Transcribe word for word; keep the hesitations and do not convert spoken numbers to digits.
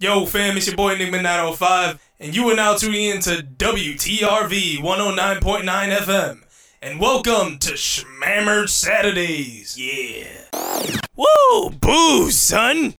Yo, fam, it's your boy Enigma nine oh five, and you are now tuning in to W T R V one oh nine point nine F M, and welcome to Shmammer Saturdays. Yeah. Whoa, boo, son.